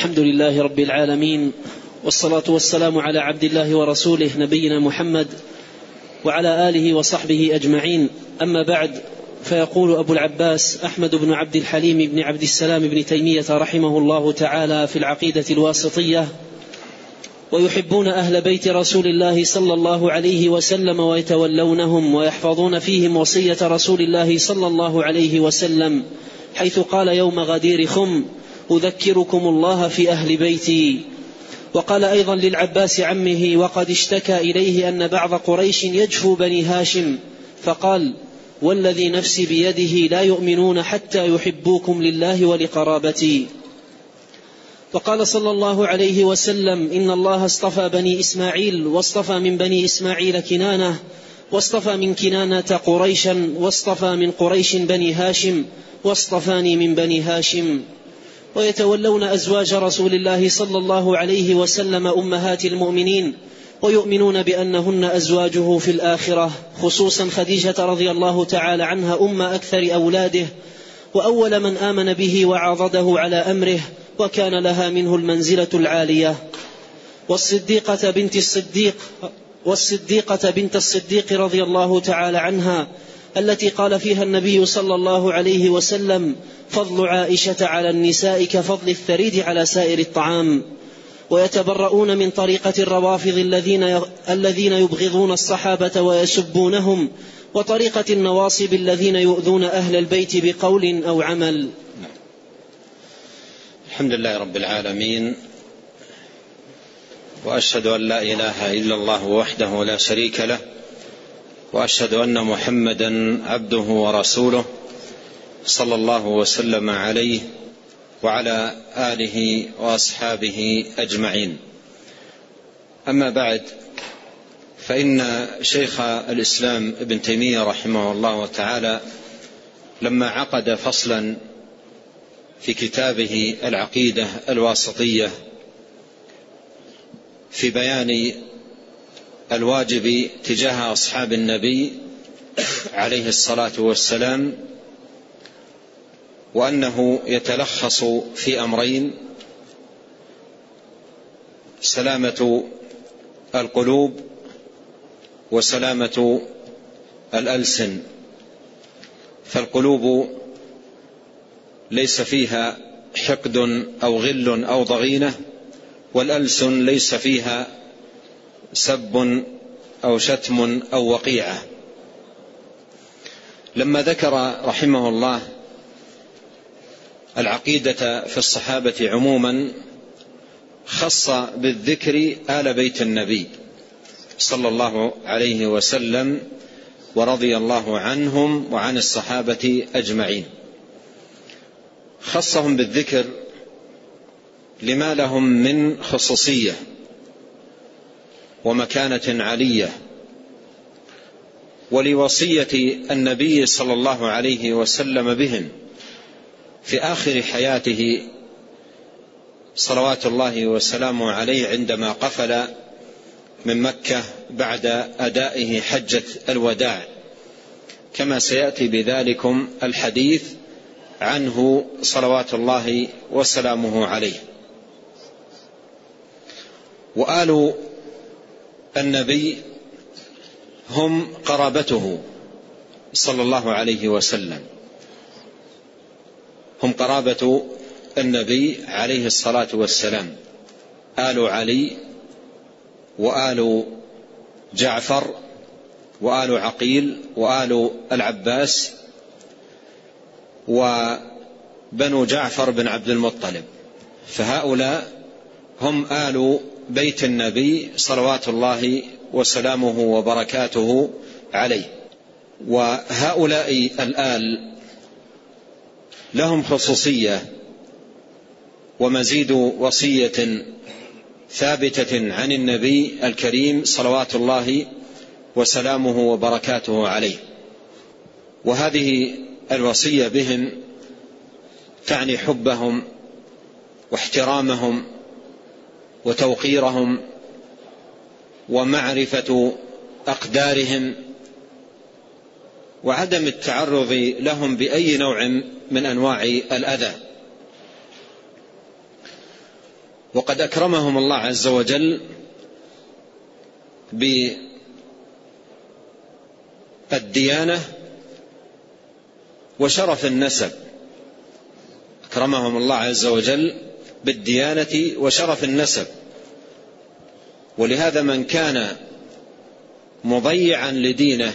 الحمد لله رب العالمين، والصلاة والسلام على عبد الله ورسوله نبينا محمد وعلى آله وصحبه أجمعين. أما بعد، فيقول أبو العباس أحمد بن عبد الحليم بن عبد السلام بن تيمية رحمه الله تعالى في العقيدة الواسطية: ويحبون أهل بيت رسول الله صلى الله عليه وسلم ويتولونهم ويحفظون فيهم وصية رسول الله صلى الله عليه وسلم، حيث قال يوم غدير خم: أذكركم الله في أهل بيتي. وقال أيضا للعباس عمه وقد اشتكى إليه أن بعض قريش يجفو بني هاشم، فقال: والذي نفسي بيده لا يؤمنون حتى يحبوكم لله ولقرابتي. وقال صلى الله عليه وسلم: إن الله اصطفى بني إسماعيل، واصطفى من بني إسماعيل كنانة، واصطفى من كنانة قريشا، واصطفى من قريش بني هاشم، واصطفاني من بني هاشم. ويتولون أزواج رسول الله صلى الله عليه وسلم أمهات المؤمنين، ويؤمنون بأنهن أزواجه في الآخرة، خصوصا خديجة رضي الله تعالى عنها أم أكثر أولاده، وأول من آمن به وعاضده على أمره، وكان لها منه المنزلة العالية. والصديقة بنت الصديق رضي الله تعالى عنها، التي قال فيها النبي صلى الله عليه وسلم: فضل عائشة على النساء كفضل الثريد على سائر الطعام. ويتبرؤون من طريقة الروافض الذين يبغضون الصحابة ويسبونهم، وطريقة النواصب الذين يؤذون أهل البيت بقول أو عمل. الحمد لله رب العالمين، وأشهد أن لا إله إلا الله وحده لا شريك له، وأشهد أن محمدا عبده ورسوله صلى الله وسلم عليه وعلى آله وأصحابه أجمعين. أما بعد، فإن شيخ الإسلام ابن تيمية رحمه الله تعالى لما عقد فصلا في كتابه العقيدة الواسطية في بيان الواجب تجاه أصحاب النبي عليه الصلاة والسلام، وأنه يتلخص في أمرين: سلامة القلوب وسلامة الألسن. فالقلوب ليس فيها حقد أو غل أو ضغينة، والألسن ليس فيها سب أو شتم أو وقيعة. لما ذكر رحمه الله العقيدة في الصحابة عموما، خص بالذكر آل بيت النبي صلى الله عليه وسلم ورضي الله عنهم وعن الصحابة أجمعين. خصهم بالذكر لما لهم من خصوصية ومكانة عالية، ولوصية النبي صلى الله عليه وسلم بهم في آخر حياته صلوات الله وسلامه عليه، عندما قفل من مكة بعد أدائه حجة الوداع، كما سيأتي بذلكم الحديث عنه صلوات الله وسلامه عليه. وآل النبي هم قرابته صلى الله عليه وسلم، هم قرابة النبي عليه الصلاة والسلام، آل علي وآل جعفر وآل عقيل وآل العباس وبنو جعفر بن عبد المطلب. فهؤلاء هم آل بيت النبي صلوات الله وسلامه وبركاته عليه. وهؤلاء الآل لهم خصوصية ومزيد وصية ثابتة عن النبي الكريم صلوات الله وسلامه وبركاته عليه، وهذه الوصية بهم تعني حبهم واحترامهم وتوقيرهم ومعرفة أقدارهم، وعدم التعرض لهم بأي نوع من أنواع الأذى. وقد أكرمهم الله عز وجل بالديانة وشرف النسب، أكرمهم الله عز وجل بالديانة وشرف النسب، ولهذا من كان مضيعا لدينه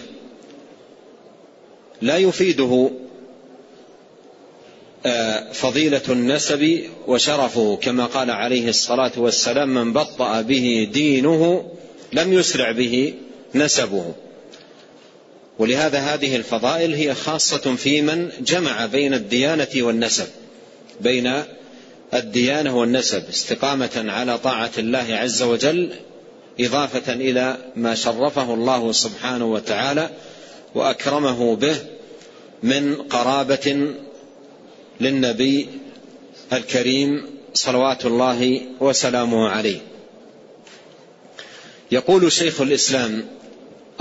لا يفيده فضيلة النسب وشرفه، كما قال عليه الصلاة والسلام: من بطأ به دينه لم يسرع به نسبه. ولهذا هذه الفضائل هي خاصة في من جمع بين الديانة والنسب، بين الديانة والنسب، استقامة على طاعة الله عز وجل إضافة إلى ما شرفه الله سبحانه وتعالى وأكرمه به من قرابة للنبي الكريم صلوات الله وسلامه عليه. يقول شيخ الإسلام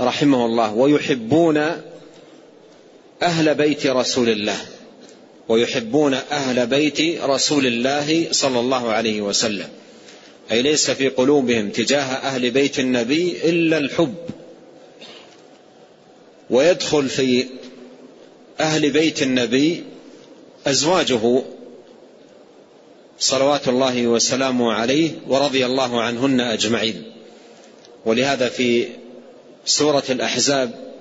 رحمه الله: ويحبون أهل بيت رسول الله، ويحبون أهل بيت رسول الله صلى الله عليه وسلم، أي ليس في قلوبهم تجاه أهل بيت النبي إلا الحب. ويدخل في أهل بيت النبي أزواجه صلوات الله وسلامه عليه ورضي الله عنهن أجمعين. ولهذا في سورة الأحزاب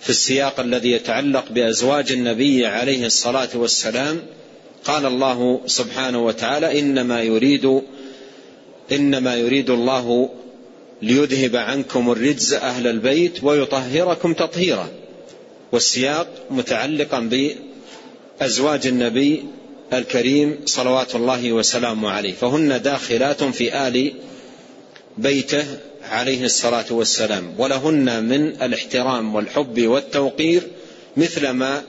في السياق الذي يتعلق بأزواج النبي عليه الصلاة والسلام قال الله سبحانه وتعالى: إنما يريد الله ليذهب عنكم الرجز أهل البيت ويطهركم تطهيرا. والسياق متعلقا بأزواج النبي الكريم صلوات الله وسلامه عليه، فهن داخلات في آل بيته عليه الصلاة والسلام، ولهن من الاحترام والحب والتوقير مثل ما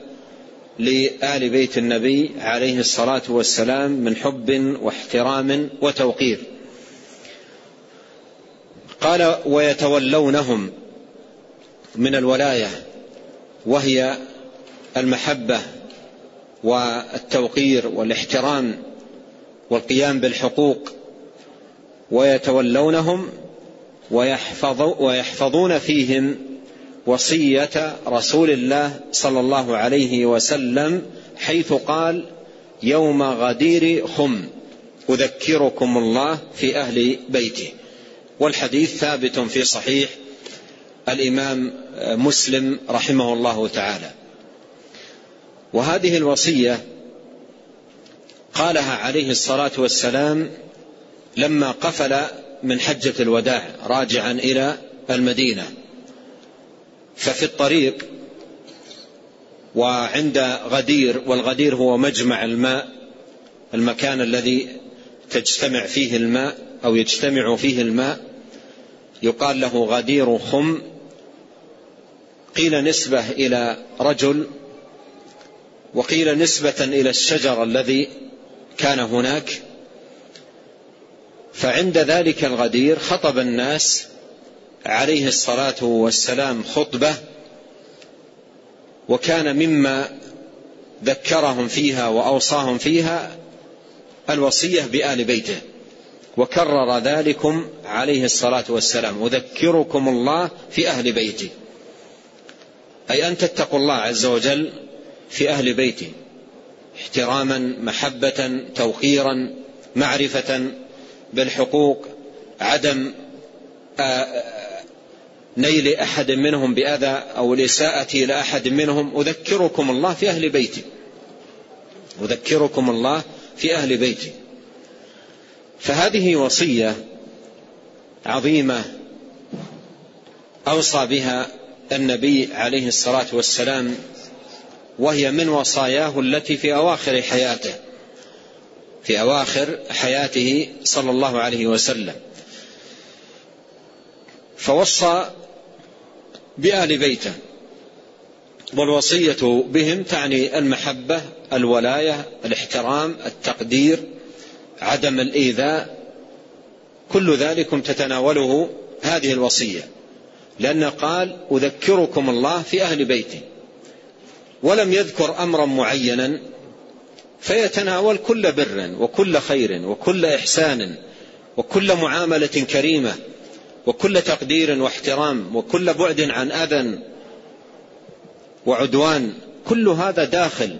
لآل بيت النبي عليه الصلاة والسلام من حب واحترام وتوقير. قال: ويتولونهم من الولاية، وهي المحبة والتوقير والاحترام والقيام بالحقوق. ويتولونهم ويحفظون فيهم وصية رسول الله صلى الله عليه وسلم حيث قال يوم غدير خم: أذكركم الله في أهل بيته. والحديث ثابت في صحيح الإمام مسلم رحمه الله تعالى. وهذه الوصية قالها عليه الصلاة والسلام لما قفل من حجة الوداع راجعا إلى المدينة، ففي الطريق وعند غدير، والغدير هو مجمع الماء، المكان الذي تجتمع فيه الماء أو يجتمع فيه الماء يقال له غدير خم، قيل نسبة إلى رجل وقيل نسبة إلى الشجر الذي كان هناك. فعند ذلك الغدير خطب الناس عليه الصلاة والسلام خطبة، وكان مما ذكرهم فيها وأوصاهم فيها الوصية بآل بيته، وكرر ذلكم عليه الصلاة والسلام: أذكركم الله في أهل بيتي، أي أن تتقوا الله عز وجل في أهل بيتي احتراما، محبة، توقيرا، معرفة بالحقوق، عدم نيل أحد منهم بأذى أو الإساءة إلى أحد منهم. أذكركم الله في أهل بيتي، أذكركم الله في أهل بيتي. فهذه وصية عظيمة أوصى بها النبي عليه الصلاة والسلام، وهي من وصاياه التي في أواخر حياته، في أواخر حياته صلى الله عليه وسلم. فوصى بآل بيته، والوصية بهم تعني المحبة، الولاية، الاحترام، التقدير، عدم الإيذاء، كل ذلك تتناوله هذه الوصية، لأن قال أذكركم الله في أهل بيتي، ولم يذكر أمرا معينا فيتناول كل بر وكل خير وكل إحسان وكل معاملة كريمة وكل تقدير واحترام وكل بعد عن أذى وعدوان. كل هذا داخل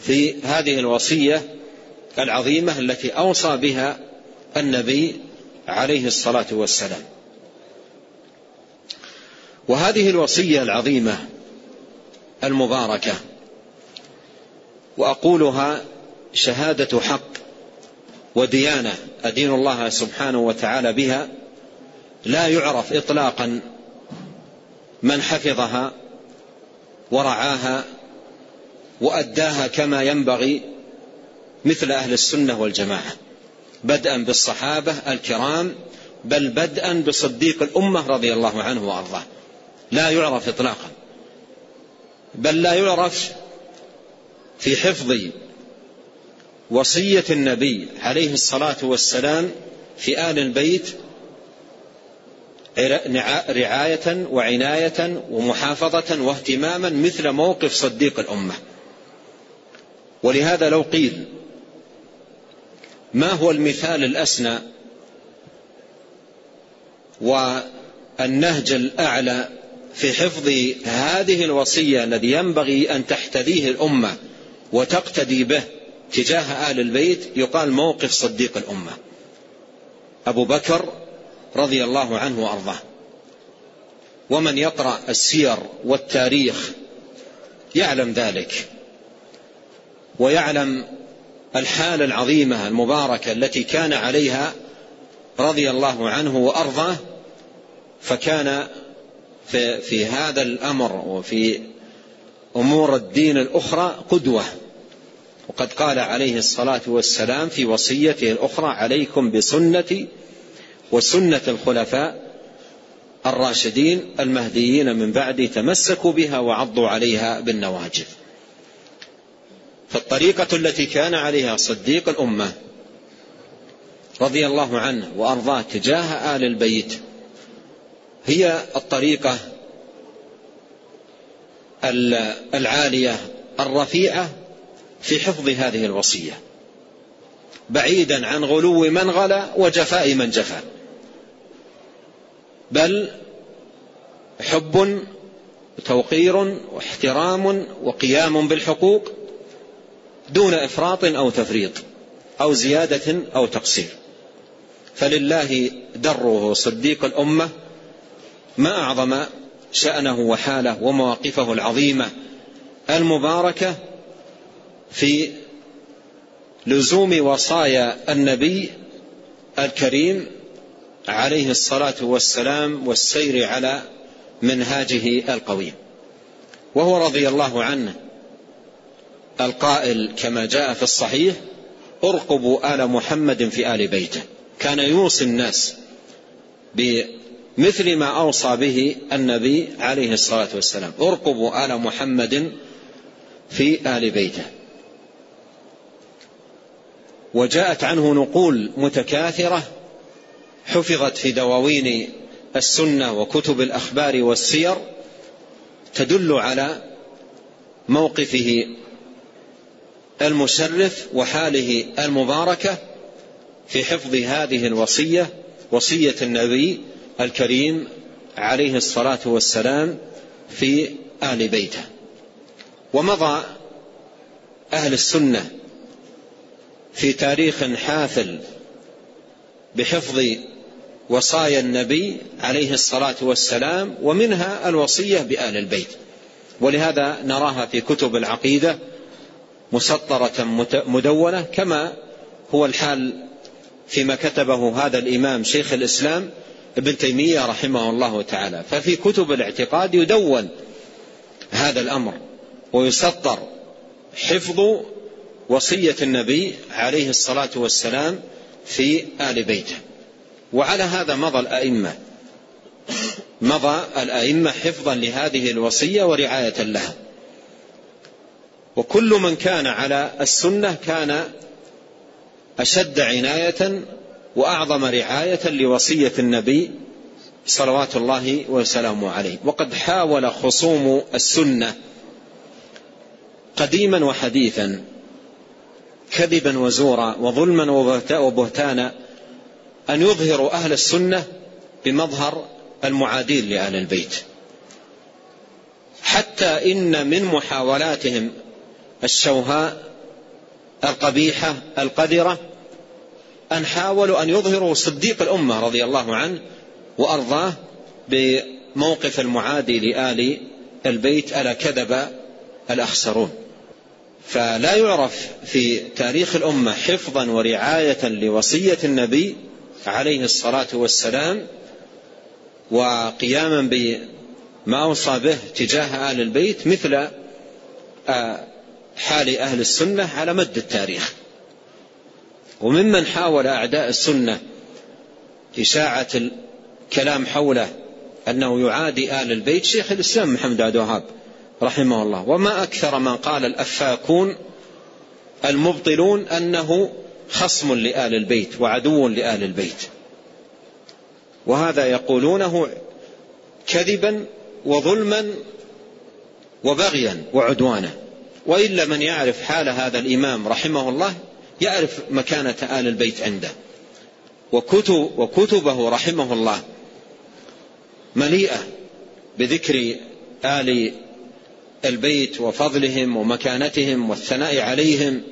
في هذه الوصية العظيمة التي أوصى بها النبي عليه الصلاة والسلام. وهذه الوصية العظيمة المباركة، وأقولها شهادة حق وديانة أدين الله سبحانه وتعالى بها، لا يعرف إطلاقا من حفظها ورعاها وأداها كما ينبغي مثل أهل السنة والجماعة، بدءا بالصحابة الكرام، بل بدءا بصديق الأمة رضي الله عنه وأرضاه. لا يعرف إطلاقا، بل لا يعرف في حفظ وصية النبي عليه الصلاة والسلام في آل البيت رعاية وعناية ومحافظة واهتماما مثل موقف صديق الأمة. ولهذا لو قيل ما هو المثال الأسنى والنهج الأعلى في حفظ هذه الوصية الذي ينبغي أن تحتذيه الأمة وتقتدي به تجاه آل البيت، يقال موقف صديق الأمة أبو بكر رضي الله عنه وأرضاه. ومن يقرأ السير والتاريخ يعلم ذلك، ويعلم الحال العظيمة المباركة التي كان عليها رضي الله عنه وأرضاه. فكان في هذا الأمر وفي أمور الدين الأخرى قدوة، وقد قال عليه الصلاة والسلام في وصيته الأخرى: عليكم بسنتي وسنة الخلفاء الراشدين المهديين من بعدي، تمسكوا بها وعضوا عليها بالنواجذ. فالطريقة التي كان عليها صديق الأمة رضي الله عنه وأرضاه تجاه آل البيت هي الطريقة العالية الرفيعة في حفظ هذه الوصية، بعيدا عن غلو من غلا وجفاء من جفا، بل حب وتوقير واحترام وقيام بالحقوق دون إفراط أو تفريط أو زيادة أو تقصير. فلله دره صديق الأمة، ما أعظم شأنه وحاله ومواقفه العظيمة المباركة في لزوم وصايا النبي الكريم عليه الصلاة والسلام والسير على منهاجه القويم. وهو رضي الله عنه القائل كما جاء في الصحيح: ارقبوا آل محمد في آل بيته. كان يوصي الناس بمثل ما أوصى به النبي عليه الصلاة والسلام: ارقبوا آل محمد في آل بيته. وجاءت عنه نقول متكاثرة حفظت في دواوين السنة وكتب الأخبار والسير تدل على موقفه المشرف وحاله المباركة في حفظ هذه الوصية، وصية النبي الكريم عليه الصلاة والسلام في آل بيته. ومضى أهل السنة في تاريخ حافل بحفظ وصايا النبي عليه الصلاة والسلام، ومنها الوصية بآل البيت. ولهذا نراها في كتب العقيدة مسطرة مدونة، كما هو الحال فيما كتبه هذا الإمام شيخ الإسلام ابن تيمية رحمه الله تعالى. ففي كتب الاعتقاد يدون هذا الأمر ويسطر حفظ وصية النبي عليه الصلاة والسلام في آل بيته. وعلى هذا مضى الأئمة حفظا لهذه الوصية ورعاية لها. وكل من كان على السنة كان أشد عناية وأعظم رعاية لوصية النبي صلوات الله وسلامه عليه. وقد حاول خصوم السنة قديما وحديثا كذبا وزورا وظلما وبهتانا أن يظهروا أهل السنة بمظهر المعادين لأهل البيت، حتى إن من محاولاتهم الشوهاء القبيحة القذرة أن حاولوا أن يظهروا صديق الأمة رضي الله عنه وأرضاه بموقف المعادي لآل البيت، ألا كذب الأخسرون. فلا يعرف في تاريخ الأمة حفظا ورعاية لوصية النبي عليه الصلاة والسلام وقياما بما أوصى به تجاه آل البيت مثل حال أهل السنة على مد التاريخ. وممن حاول أعداء السنة إشاعة الكلام حوله أنه يعادي آل البيت شيخ الإسلام محمد عبد الوهاب رحمه الله، وما أكثر من قال الأفاكون المبطلون أنه خصم لآل البيت وعدو لآل البيت، وهذا يقولونه كذبا وظلما وبغيا وعدوانا. وإلا من يعرف حال هذا الإمام رحمه الله يعرف مكانة آل البيت عنده، وكتبه رحمه الله مليئة بذكر آل البيت وفضلهم ومكانتهم والثناء عليهم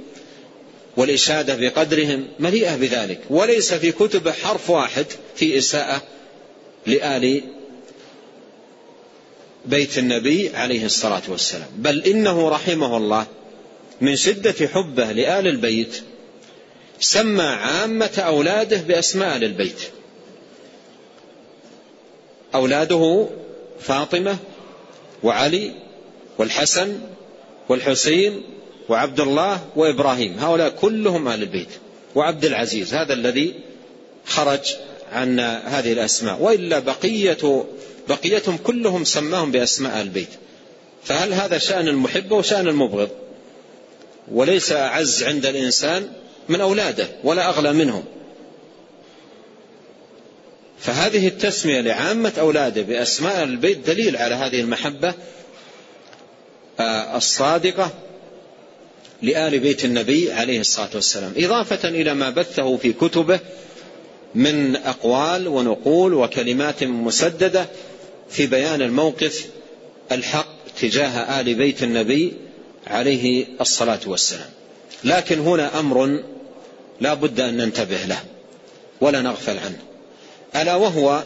والإشادة بقدرهم، مليئة بذلك، وليس في كتبه حرف واحد في إساءة لآل بيت النبي عليه الصلاة والسلام، بل إنه رحمه الله من شدة حبه لآل البيت سمى عامة أولاده بأسماء آل البيت. أولاده فاطمة وعلي والحسن والحسين وعبد الله وإبراهيم، هؤلاء كلهم آل البيت، وعبد العزيز هذا الذي خرج عن هذه الأسماء، وإلا بقيتهم كلهم سماهم بأسماء آل البيت. فهل هذا شأن المحب وشأن المبغض؟ وليس أعز عند الإنسان من أولاده ولا أغلى منهم. فهذه التسمية لعامة أولاده بأسماء آل البيت دليل على هذه المحبة الصادقة لآل بيت النبي عليه الصلاة والسلام، إضافة إلى ما بثه في كتبه من أقوال ونقول وكلمات مسددة في بيان الموقف الحق تجاه آل بيت النبي عليه الصلاة والسلام. لكن هنا أمر لا بد أن ننتبه له ولا نغفل عنه، ألا وهو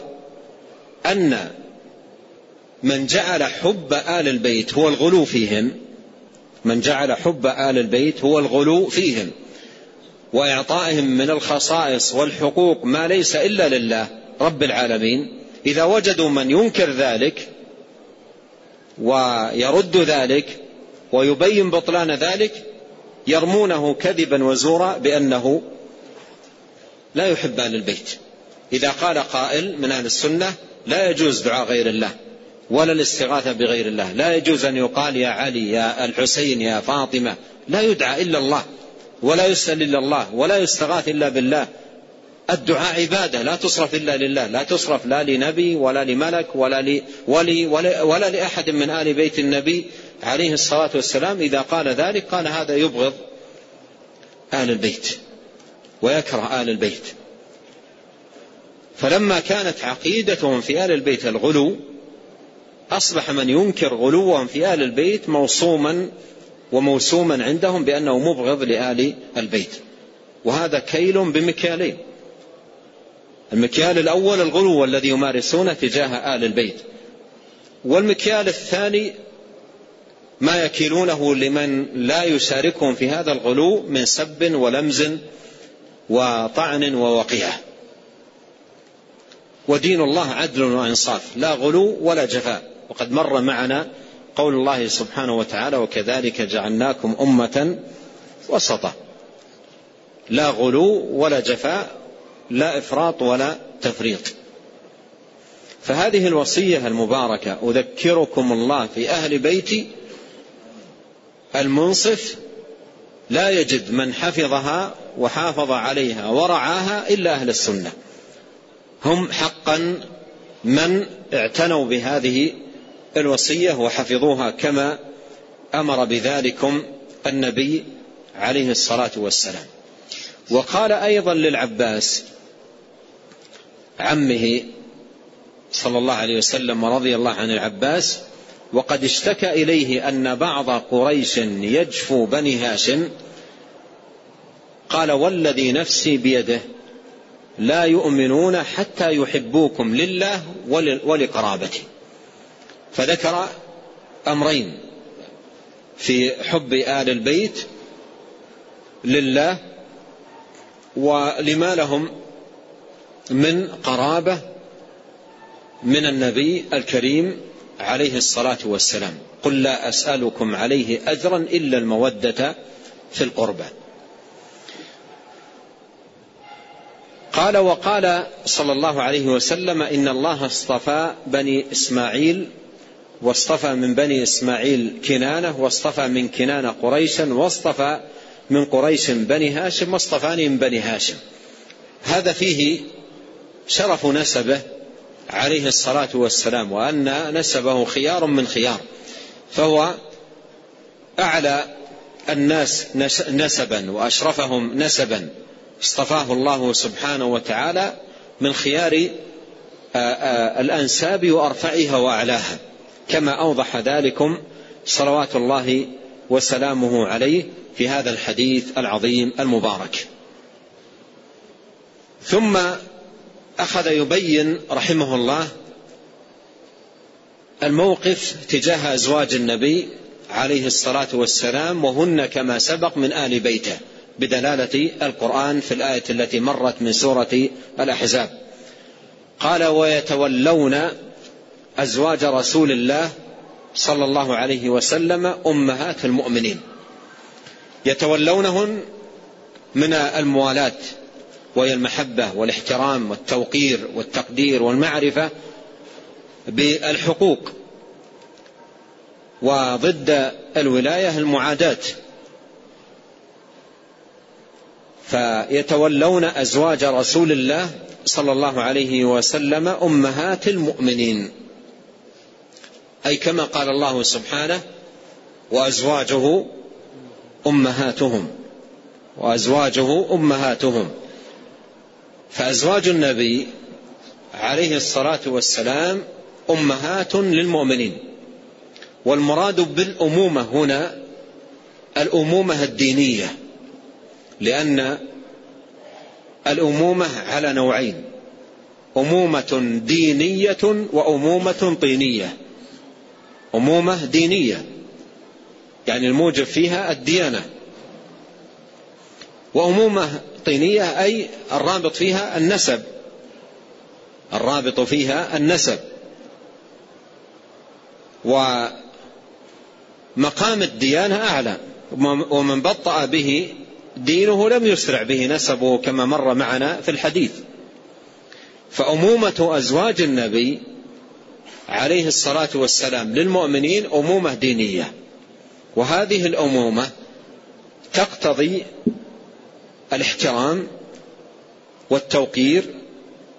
أن من جعل حب آل البيت هو الغلو فيهم، من جعل حب آل البيت هو الغلو فيهم وإعطائهم من الخصائص والحقوق ما ليس إلا لله رب العالمين، إذا وجدوا من ينكر ذلك ويرد ذلك ويبين بطلان ذلك يرمونه كذبا وزورا بأنه لا يحب آل البيت. إذا قال قائل من أهل السنة لا يجوز دعاء غير الله ولا الاستغاثة بغير الله، لا يجوز أن يقال يا علي يا الحسين يا فاطمة، لا يدعى إلا الله ولا يسأل إلا الله ولا يستغاث إلا بالله، الدعاء عبادة لا تصرف إلا لله، لا تصرف لا لنبي ولا لملك ولا لولي ولا لأحد من آل بيت النبي عليه الصلاة والسلام. إذا قال ذلك قال هذا يبغض آل البيت ويكره آل البيت. فلما كانت عقيدتهم في آل البيت الغلو أصبح من ينكر غلوهم في آل البيت موصوما وموسوما عندهم بأنه مبغض لآل البيت، وهذا كيل بمكيالين. المكيال الأول الغلو الذي يمارسونه تجاه آل البيت، والمكيال الثاني ما يكيلونه لمن لا يشاركهم في هذا الغلو من سب ولمز وطعن ووقيعة. ودين الله عدل وإنصاف لا غلو ولا جفاء، وقد مر معنا قول الله سبحانه وتعالى وكذلك جعلناكم أمة وسطا، لا غلو ولا جفاء، لا إفراط ولا تفريط. فهذه الوصية المباركة أذكركم الله في أهل بيتي المنصف لا يجد من حفظها وحافظ عليها ورعاها إلا أهل السنة، هم حقا من اعتنوا بهذه الوصية وحفظوها كما أمر بذلكم النبي عليه الصلاة والسلام. وقال أيضا للعباس عمه صلى الله عليه وسلم ورضي الله عن العباس: وقد اشتكى إليه أن بعض قريش يجفو بني هاشم، قال: والذي نفسي بيده لا يؤمنون حتى يحبوكم لله ولقرابته. فذكر أمرين في حب آل البيت لله ولما لهم من قرابة من النبي الكريم عليه الصلاة والسلام: قل لا أسألكم عليه أجرا إلا المودة في القربى. قال: وقال صلى الله عليه وسلم: إن الله اصطفى بني إسماعيل، واصطفى من بني إسماعيل كنانة، واصطفى من كنانة قريشا، واصطفى من قريش بني هاشم، واصطفاني من بني هاشم. هذا فيه شرف نسبه عليه الصلاة والسلام، وأن نسبه خيار من خيار، فهو أعلى الناس نسبا وأشرفهم نسبا، اصطفاه الله سبحانه وتعالى من خيار الأنساب وأرفعها وأعلاها، كما أوضح ذلكم صلوات الله وسلامه عليه في هذا الحديث العظيم المبارك. ثم أخذ يبين رحمه الله الموقف تجاه أزواج النبي عليه الصلاة والسلام، وهن كما سبق من آل بيته، بدلالة القرآن في الآية التي مرت من سورة الأحزاب. قال: ويتولون أزواج رسول الله صلى الله عليه وسلم أمهات المؤمنين، يتولونهن من الموالاة وهي المحبة والاحترام والتوقير والتقدير والمعرفة بالحقوق، وضد الولاية المعاداة. فيتولون أزواج رسول الله صلى الله عليه وسلم أمهات المؤمنين، أي كما قال الله سبحانه: وأزواجه أمهاتهم، وأزواجه أمهاتهم. فأزواج النبي عليه الصلاة والسلام أمهات للمؤمنين، والمراد بالأمومة هنا الأمومة الدينية، لأن الأمومة على نوعين: أمومة دينية وأمومة طينية. أمومة دينية يعني الموجب فيها الديانة، وأمومة طينية أي الرابط فيها النسب، الرابط فيها النسب. ومقام الديانة أعلى، ومن بطأ به دينه لم يسرع به نسبه، كما مر معنا في الحديث. فأمومة أزواج النبي عليه الصلاة والسلام للمؤمنين أمومة دينية، وهذه الأمومة تقتضي الاحترام والتوقير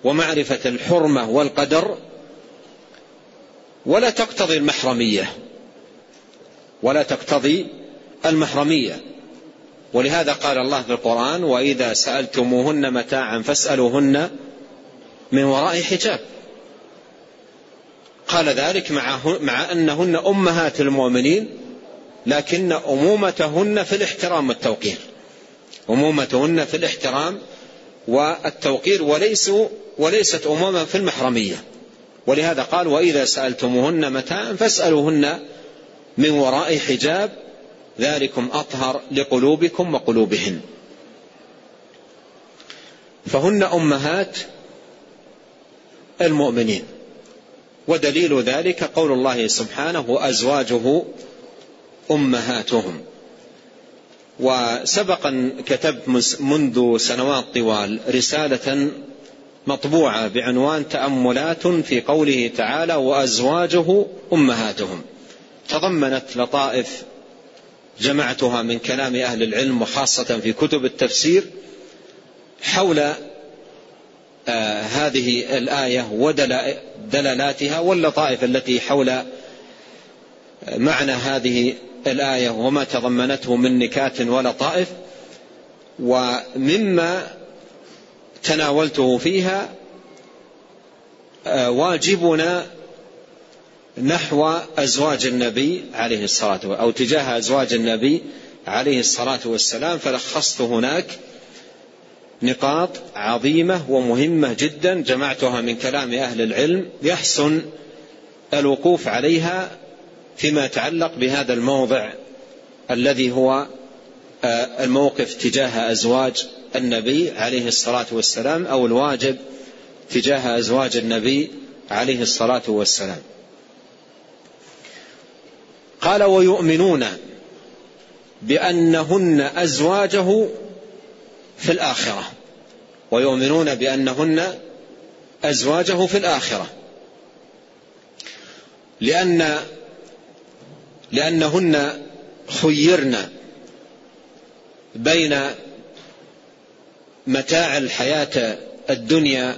ومعرفة الحرمة والقدر، ولا تقتضي المحرمية، ولا تقتضي المحرمية. ولهذا قال الله في القرآن: وإذا سألتموهن متاعا فاسألوهن من وراء حجاب. قال ذلك مع أنهن أمهات المؤمنين، لكن أمومتهن في الاحترام والتوقير، أمومتهن في الاحترام والتوقير، وليست أمومة في المحرمية. ولهذا قال: وإذا سألتموهن متاعا فاسألوهن من وراء حجاب ذلكم أطهر لقلوبكم وقلوبهن. فهن أمهات المؤمنين، ودليل ذلك قول الله سبحانه: وأزواجه أمهاتهم. وسبقا كتبت منذ سنوات طوال رسالة مطبوعة بعنوان تأملات في قوله تعالى: وأزواجه أمهاتهم، تضمنت لطائف جمعتها من كلام أهل العلم، وخاصة في كتب التفسير، حول هذه الآية ودلالاتها واللطائف التي حول معنى هذه الآية وما تضمنته من نكات ولطائف. ومما تناولته فيها واجبنا نحو أزواج النبي عليه الصلاة والسلام أو تجاه أزواج النبي عليه الصلاة والسلام، فلخصت هناك نقاط عظيمة ومهمة جدا جمعتها من كلام أهل العلم يحسن الوقوف عليها فيما يتعلق بهذا الموضع الذي هو الموقف تجاه أزواج النبي عليه الصلاة والسلام أو الواجب تجاه أزواج النبي عليه الصلاة والسلام. قال ويؤمنون بأنهن أزواجه في الآخرة، ويؤمنون بأنهن أزواجه في الآخرة، لأنهن خيرن بين متاع الحياة الدنيا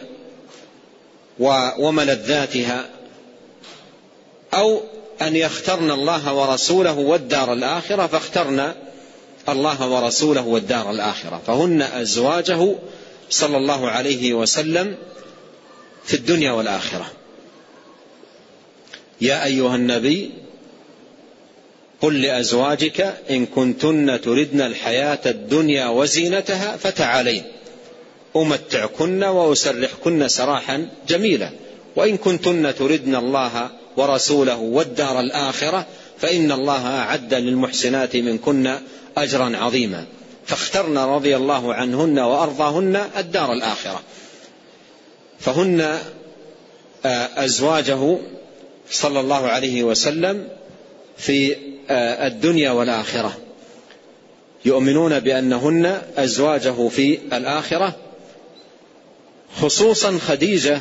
وملذاتها، أو أن يخترن الله ورسوله والدار الآخرة، فاخترن الله ورسوله والدار الآخرة، فهن أزواجه صلى الله عليه وسلم في الدنيا والآخرة. يا أيها النبي قل لأزواجك إن كنتن تردن الحياة الدنيا وزينتها فتعالين أمتعكن وأسرحكن سراحا جميلا، وإن كنتن تردن الله ورسوله والدار الآخرة فإن الله أعد للمحسنات منكن أجرا عظيما، فاخترن رضي الله عنهن وأرضاهن الدار الآخرة، فهن أزواجه صلى الله عليه وسلم في الدنيا والآخرة، يؤمنون بأنهن أزواجه في الآخرة، خصوصا خديجة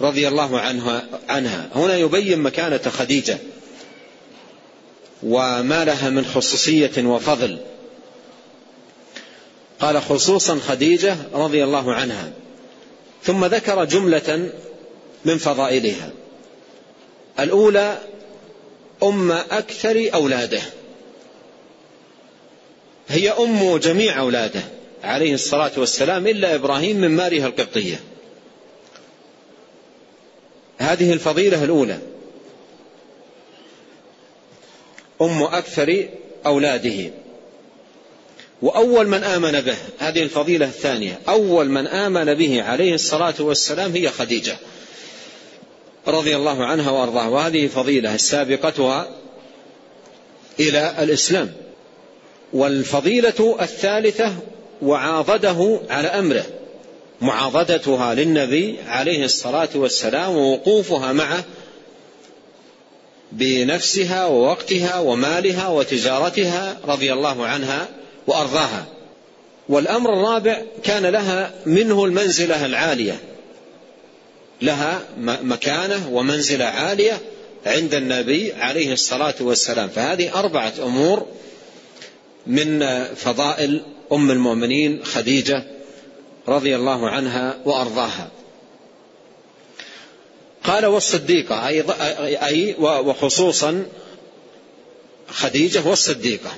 رضي الله عنها. هنا يبين مكانة خديجة وما لها من خصوصية وفضل. قال خصوصا خديجة رضي الله عنها، ثم ذكر جملة من فضائلها. الأولى أم أكثر أولاده، هي أم جميع أولاده عليه الصلاة والسلام إلا إبراهيم من مارها القبطية. هذه الفضيلة الأولى، أم أكثر أولاده. وأول من آمن به، هذه الفضيلة الثانية، أول من آمن به عليه الصلاة والسلام هي خديجة رضي الله عنها وأرضاها، وهذه فضيلة السابقتها إلى الإسلام. والفضيلة الثالثة وعاضده على أمره، معاضدتها للنبي عليه الصلاة والسلام ووقوفها معه بنفسها ووقتها ومالها وتجارتها رضي الله عنها وأرضاها. والأمر الرابع كان لها منه المنزلة العالية، لها مكانة ومنزلة عالية عند النبي عليه الصلاة والسلام. فهذه أربعة أمور من فضائل أم المؤمنين خديجة رضي الله عنها وأرضاها. قال والصديقة، أي وخصوصا خديجة والصديقة،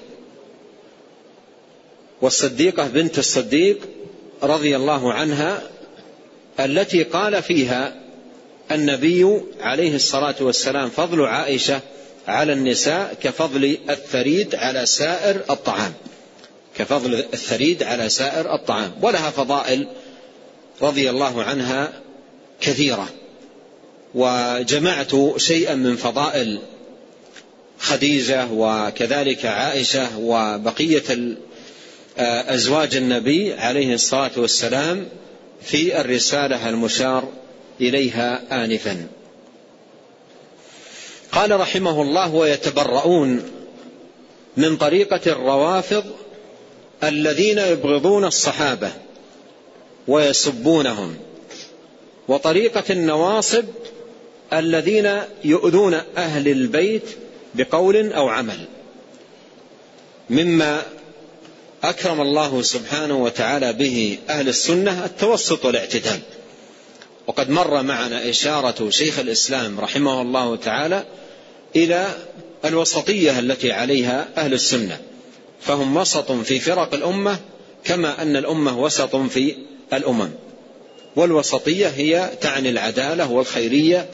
والصديقة بنت الصديق رضي الله عنها التي قال فيها النبي عليه الصلاة والسلام فضل عائشة على النساء كفضل الثريد على سائر الطعام، كفضل الثريد على سائر الطعام. ولها فضائل رضي الله عنها كثيرة. وجمعت شيئا من فضائل خديجة وكذلك عائشة وبقية أزواج النبي عليه الصلاة والسلام في الرسالة المشار إليها آنفا. قال رحمه الله ويتبرؤون من طريقة الروافض الذين يبغضون الصحابة ويسبونهم، وطريقة النواصب الذين يؤذون أهل البيت بقول أو عمل. مما أكرم الله سبحانه وتعالى به أهل السنة التوسط والاعتدال. وقد مر معنا إشارة شيخ الإسلام رحمه الله تعالى إلى الوسطية التي عليها أهل السنة، فهم وسط في فرق الأمة كما أن الأمة وسط في الأمم. والوسطية هي تعني العدالة والخيرية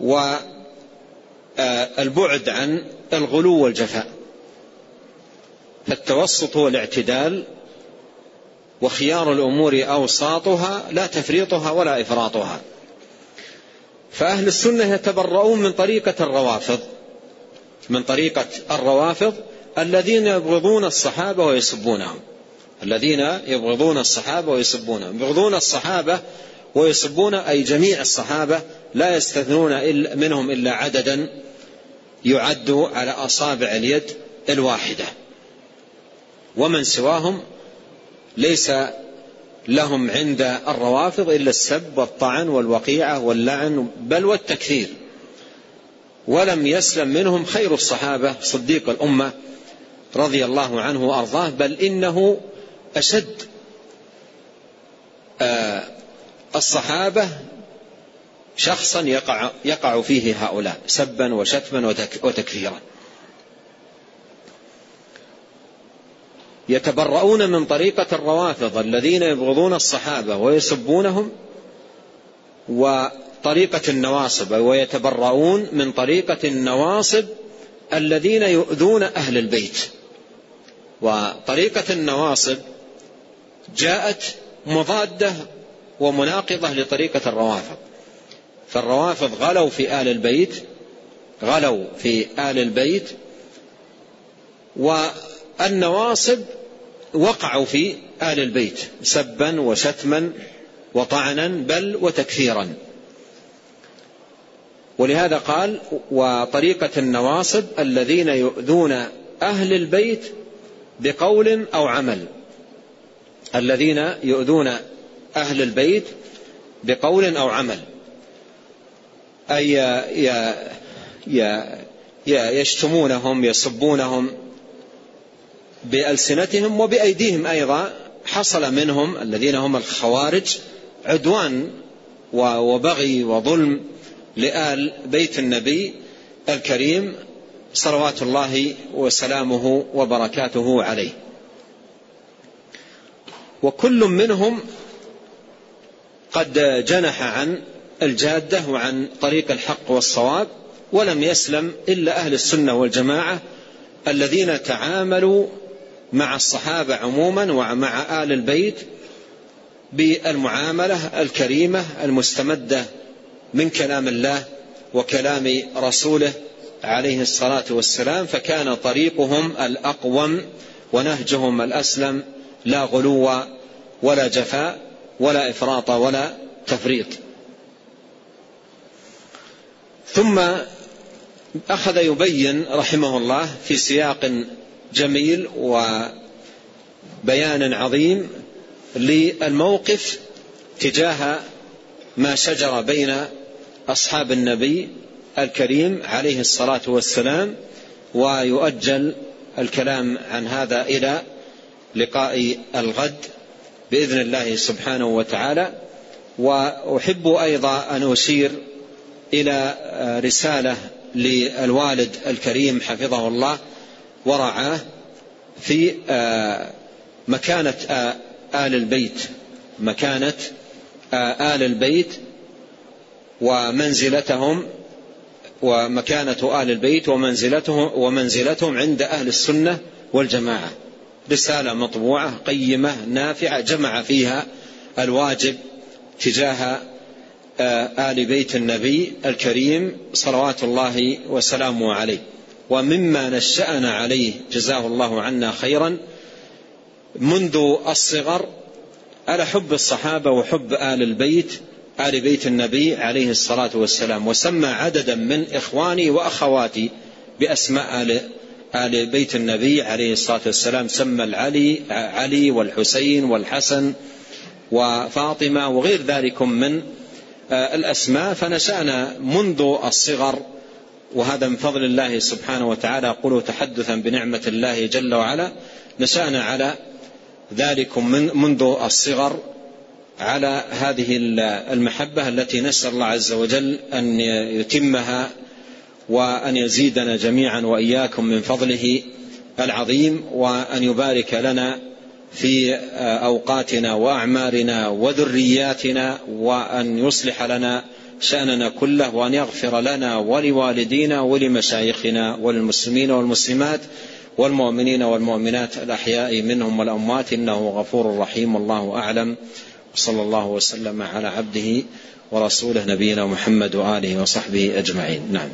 والبعد عن الغلو والجفاء. فالتوسط هو الاعتدال، وخيار الأمور أوساطها لا تفريطها ولا إفراطها. فأهل السنة يتبرؤون من طريقة الروافض، الذين يبغضون الصحابة ويسبونهم، يبغضون الصحابة ويسبون، أي جميع الصحابة، لا يستثنون منهم إلا عددا يعد على أصابع اليد الواحدة، ومن سواهم ليس لهم عند الروافض إلا السب والطعن والوقيعة واللعن بل والتكثير. ولم يسلم منهم خير الصحابة صديق الأمة رضي الله عنه وأرضاه، بل إنه أشد الصحابة شخصا يقع فيه هؤلاء سبا وشتما وتكفيرا. يتبرؤون من طريقة الروافض الذين يبغضون الصحابة ويسبونهم، وطريقة النواصب، ويتبرؤون من طريقة النواصب الذين يؤذون أهل البيت. وطريقة النواصب جاءت مضادة ومناقضة لطريقة الروافض، فالروافض غلوا في آل البيت، والنواصب وقعوا في آل البيت سبا وشتما وطعنا بل وتكثيرا. ولهذا قال وطريقة النواصب الذين يؤذون أهل البيت بقول أو عمل، أي يشتمونهم يسبونهم بألسنتهم وبأيديهم أيضا. حصل منهم الذين هم الخوارج عدوان وبغي وظلم لآل بيت النبي الكريم صلوات الله وسلامه وبركاته عليه. وكل منهم قد جنح عن الجادة وعن طريق الحق والصواب، ولم يسلم إلا أهل السنة والجماعة الذين تعاملوا مع الصحابة عموما ومع آل البيت بالمعاملة الكريمة المستمدة من كلام الله وكلام رسوله عليه الصلاة والسلام، فكان طريقهم الأقوم ونهجهم الأسلم، لا غلو ولا جفاء ولا إفراط ولا تفريط. ثم أخذ يبين رحمه الله في سياق جميل وبيان عظيم للموقف تجاه ما شجر بين أصحاب النبي الكريم عليه الصلاة والسلام، ويؤجل الكلام عن هذا إلى لقاء الغد بإذن الله سبحانه وتعالى. وأحب أيضا أن أشير إلى رسالة للوالد الكريم حفظه الله ورعاه في مكانة آل البيت، ومنزلتهم ومكانة آل البيت ومنزلتهم عند أهل السنة والجماعة. رسالة مطبوعة قيمة نافعة جمع فيها الواجب تجاه آل بيت النبي الكريم صلوات الله وسلامه عليه. ومما نشأنا عليه جزاه الله عنا خيرا منذ الصغر على حب الصحابة وحب آل بيت النبي عليه الصلاة والسلام. وسمى عددا من إخواني وأخواتي بأسماء آل بيت النبي عليه الصلاة والسلام، سمى علي والحسين والحسن وفاطمة وغير ذلك من الأسماء. فنشأنا منذ الصغر، وهذا من فضل الله سبحانه وتعالى، قلوا تحدثا بنعمة الله جل وعلا، نشأنا على ذلك منذ الصغر على هذه المحبة التي نسأل الله عز وجل أن يتمها وأن يزيدنا جميعا وإياكم من فضله العظيم، وأن يبارك لنا في أوقاتنا وأعمارنا وذرياتنا، وأن يصلح لنا شأننا كله، وأن يغفر لنا ولوالدينا ولمشايخنا وللمسلمين والمسلمات والمؤمنين والمؤمنات الأحياء منهم والأموات، إنه غفور رحيم. الله أعلم، وصلى الله وسلم على عبده ورسوله نبينا محمد وآله وصحبه أجمعين. نعم.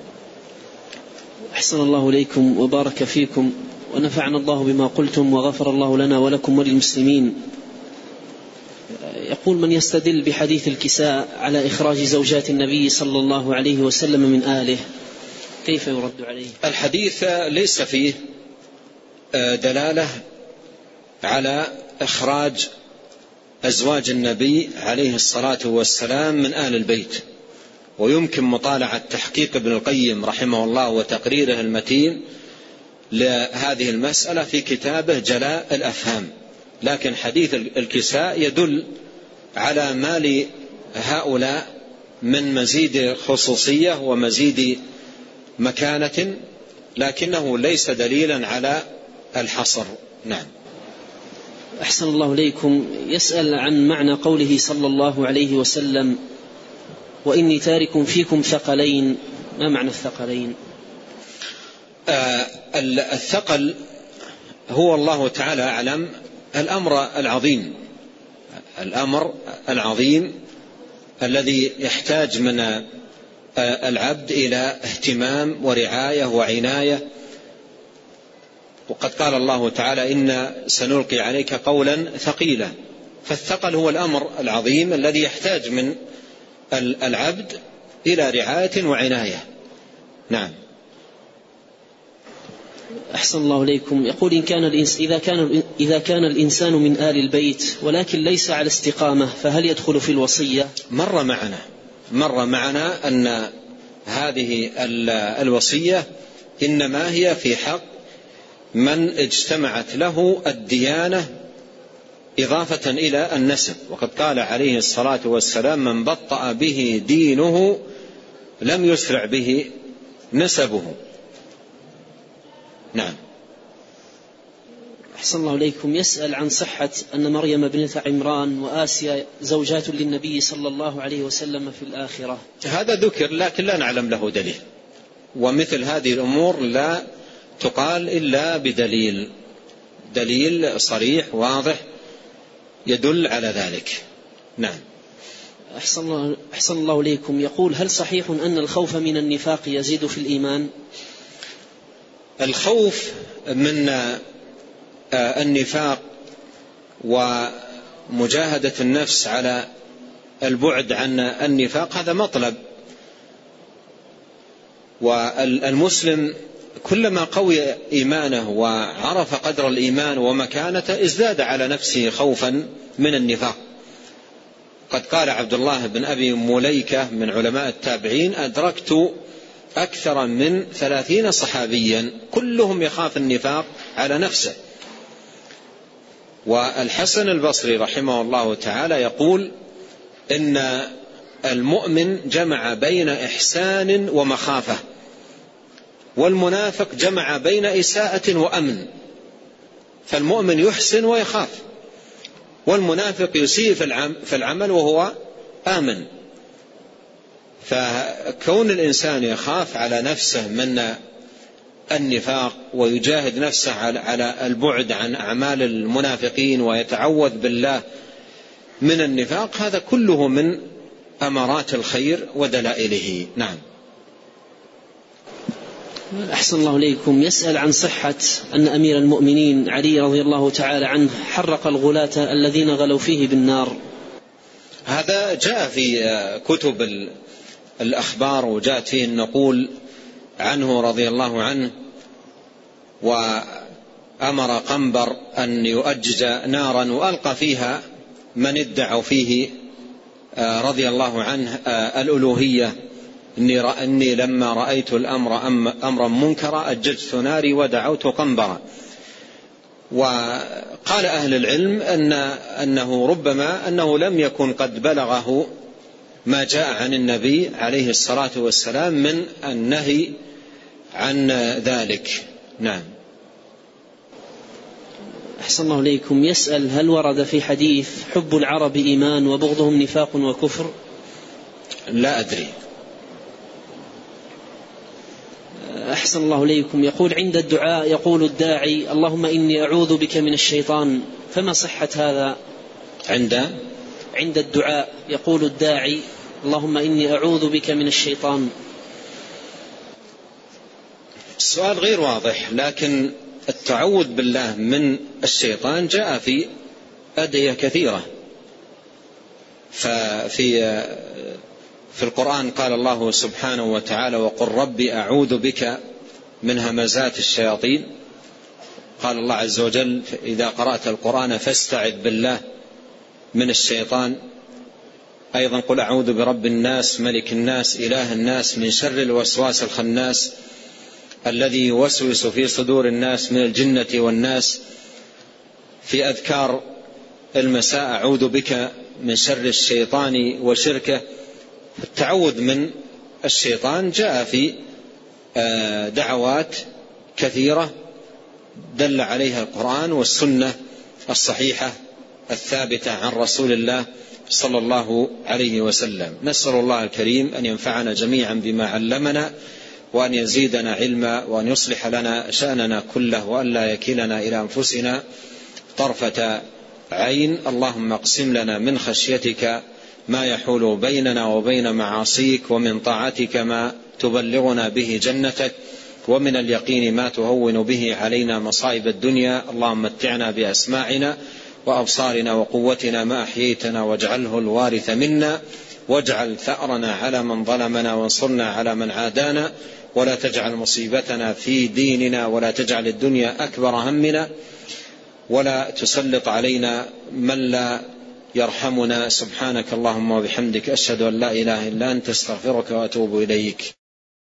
أحسن الله إليكم وبارك فيكم، ونفعنا الله بما قلتم، وغفر الله لنا ولكم وللمسلمين. يقول: من يستدل بحديث الكساء على إخراج زوجات النبي صلى الله عليه وسلم من آله كيف يرد عليه؟ الحديث ليس فيه دلالة على إخراج أزواج النبي عليه الصلاة والسلام من آل البيت، ويمكن مطالعة تحقيق ابن القيم رحمه الله وتقريره المتين لهذه المسألة في كتابه جلاء الأفهام. لكن حديث الكساء يدل على ما لهؤلاء من مزيد خصوصية ومزيد مكانة، لكنه ليس دليلا على الحصر. نعم. أحسن الله إليكم. يسأل عن معنى قوله صلى الله عليه وسلم: وإني تارك فيكم ثقلين، ما معنى الثقلين؟ الثقل هو الله تعالى أعلم الأمر العظيم الذي يحتاج من العبد إلى اهتمام ورعاية وعناية. وقد قال الله تعالى: إن سنلقي عليك قولا ثقيلا. فالثقل هو الأمر العظيم الذي يحتاج من العبد إلى رعاية وعناية. نعم. أحسن الله إليكم. يقول: إذا كان الإنسان من آل البيت ولكن ليس على استقامة، فهل يدخل في الوصية؟ مر معنا أن هذه الوصية إنما هي في حق من اجتمعت له الديانة إضافة إلى النسب. وقد قال عليه الصلاة والسلام: من بطأ به دينه لم يسرع به نسبه. نعم. أحسن الله إليكم. يسأل عن صحة أن مريم بنت عمران وآسيا زوجات للنبي صلى الله عليه وسلم في الآخرة. هذا ذكر لكن لا نعلم له دليل، ومثل هذه الأمور لا تقال إلا بدليل، دليل صريح واضح يدل على ذلك. نعم. أحسن الله إليكم. يقول: هل صحيح أن الخوف من النفاق يزيد في الإيمان؟ الخوف من النفاق ومجاهدة النفس على البعد عن النفاق هذا مطلب، والمسلم كلما قوي إيمانه وعرف قدر الإيمان ومكانته ازداد على نفسه خوفا من النفاق. قد قال عبد الله بن أبي مليكة من علماء التابعين: أدركت أكثر من 30 صحابيا كلهم يخاف النفاق على نفسه. والحسن البصري رحمه الله تعالى يقول: إن المؤمن جمع بين إحسان ومخافة، والمنافق جمع بين إساءة وأمن. فالمؤمن يحسن ويخاف، والمنافق يسيء في العمل وهو آمن. فكون الإنسان يخاف على نفسه من النفاق ويجاهد نفسه على البعد عن أعمال المنافقين ويتعوذ بالله من النفاق، هذا كله من أمارات الخير ودلائله. نعم. أحسن الله إليكم. يسأل عن صحة أن أمير المؤمنين علي رضي الله تعالى عنه حرق الغلاة الذين غلوا فيه بالنار. هذا جاء في كتب الأخبار وجاءت فيه النقول عنه رضي الله عنه، وأمر قنبر أن يؤجج نارا وألقى فيها من ادعوا فيه رضي الله عنه الألوهية: إني لما رأيت الأمر أمرا منكرا أججت ناري ودعوت قنبرا. وقال أهل العلم أنه ربما أنه لم يكن قد بلغه ما جاء عن النبي عليه الصلاة والسلام من النهي عن ذلك. نعم. أحسن الله إليكم. يسأل: هل ورد في حديث حب العرب إيمان وبغضهم نفاق وكفر؟ لا أدري. أحسن الله إليكم. يقول: عند الدعاء يقول الداعي: اللهم إني أعوذ بك من الشيطان، فما صحة هذا؟ عند الدعاء يقول الداعي: اللهم إني أعوذ بك من الشيطان. السؤال غير واضح، لكن التعوذ بالله من الشيطان جاء في أدعية كثيرة. في القرآن قال الله سبحانه وتعالى: وقل ربي أعوذ بك من همزات الشياطين. قال الله عز وجل: إذا قرأت القرآن فاستعذ بالله من الشيطان. أيضا: قل أعوذ برب الناس، ملك الناس، إله الناس، من شر الوسواس الخناس الذي يوسوس في صدور الناس من الجنة والناس. في أذكار المساء: أعوذ بك من شر الشيطان وشركه. التعوذ من الشيطان جاء في دعوات كثيرة دل عليها القرآن والسنة الصحيحة الثابتة عن رسول الله صلى الله عليه وسلم. نسأل الله الكريم أن ينفعنا جميعا بما علمنا، وأن يزيدنا علما، وأن يصلح لنا شأننا كله، وأن لا يكلنا إلى أنفسنا طرفة عين. اللهم اقسم لنا من خشيتك ما يحول بيننا وبين معاصيك، ومن طاعتك ما تبلغنا به جنتك، ومن اليقين ما تهون به علينا مصائب الدنيا. اللهم متعنا بأسماعنا وأبصارنا وقوتنا ما أحييتنا، واجعله الوارث منا، واجعل ثأرنا على من ظلمنا، وانصرنا على من عادانا، ولا تجعل مصيبتنا في ديننا، ولا تجعل الدنيا أكبر همنا، ولا تسلط علينا من لا يرحمنا. سبحانك اللهم وبحمدك، أشهد أن لا إله إلا أنت، استغفرك وأتوب إليك.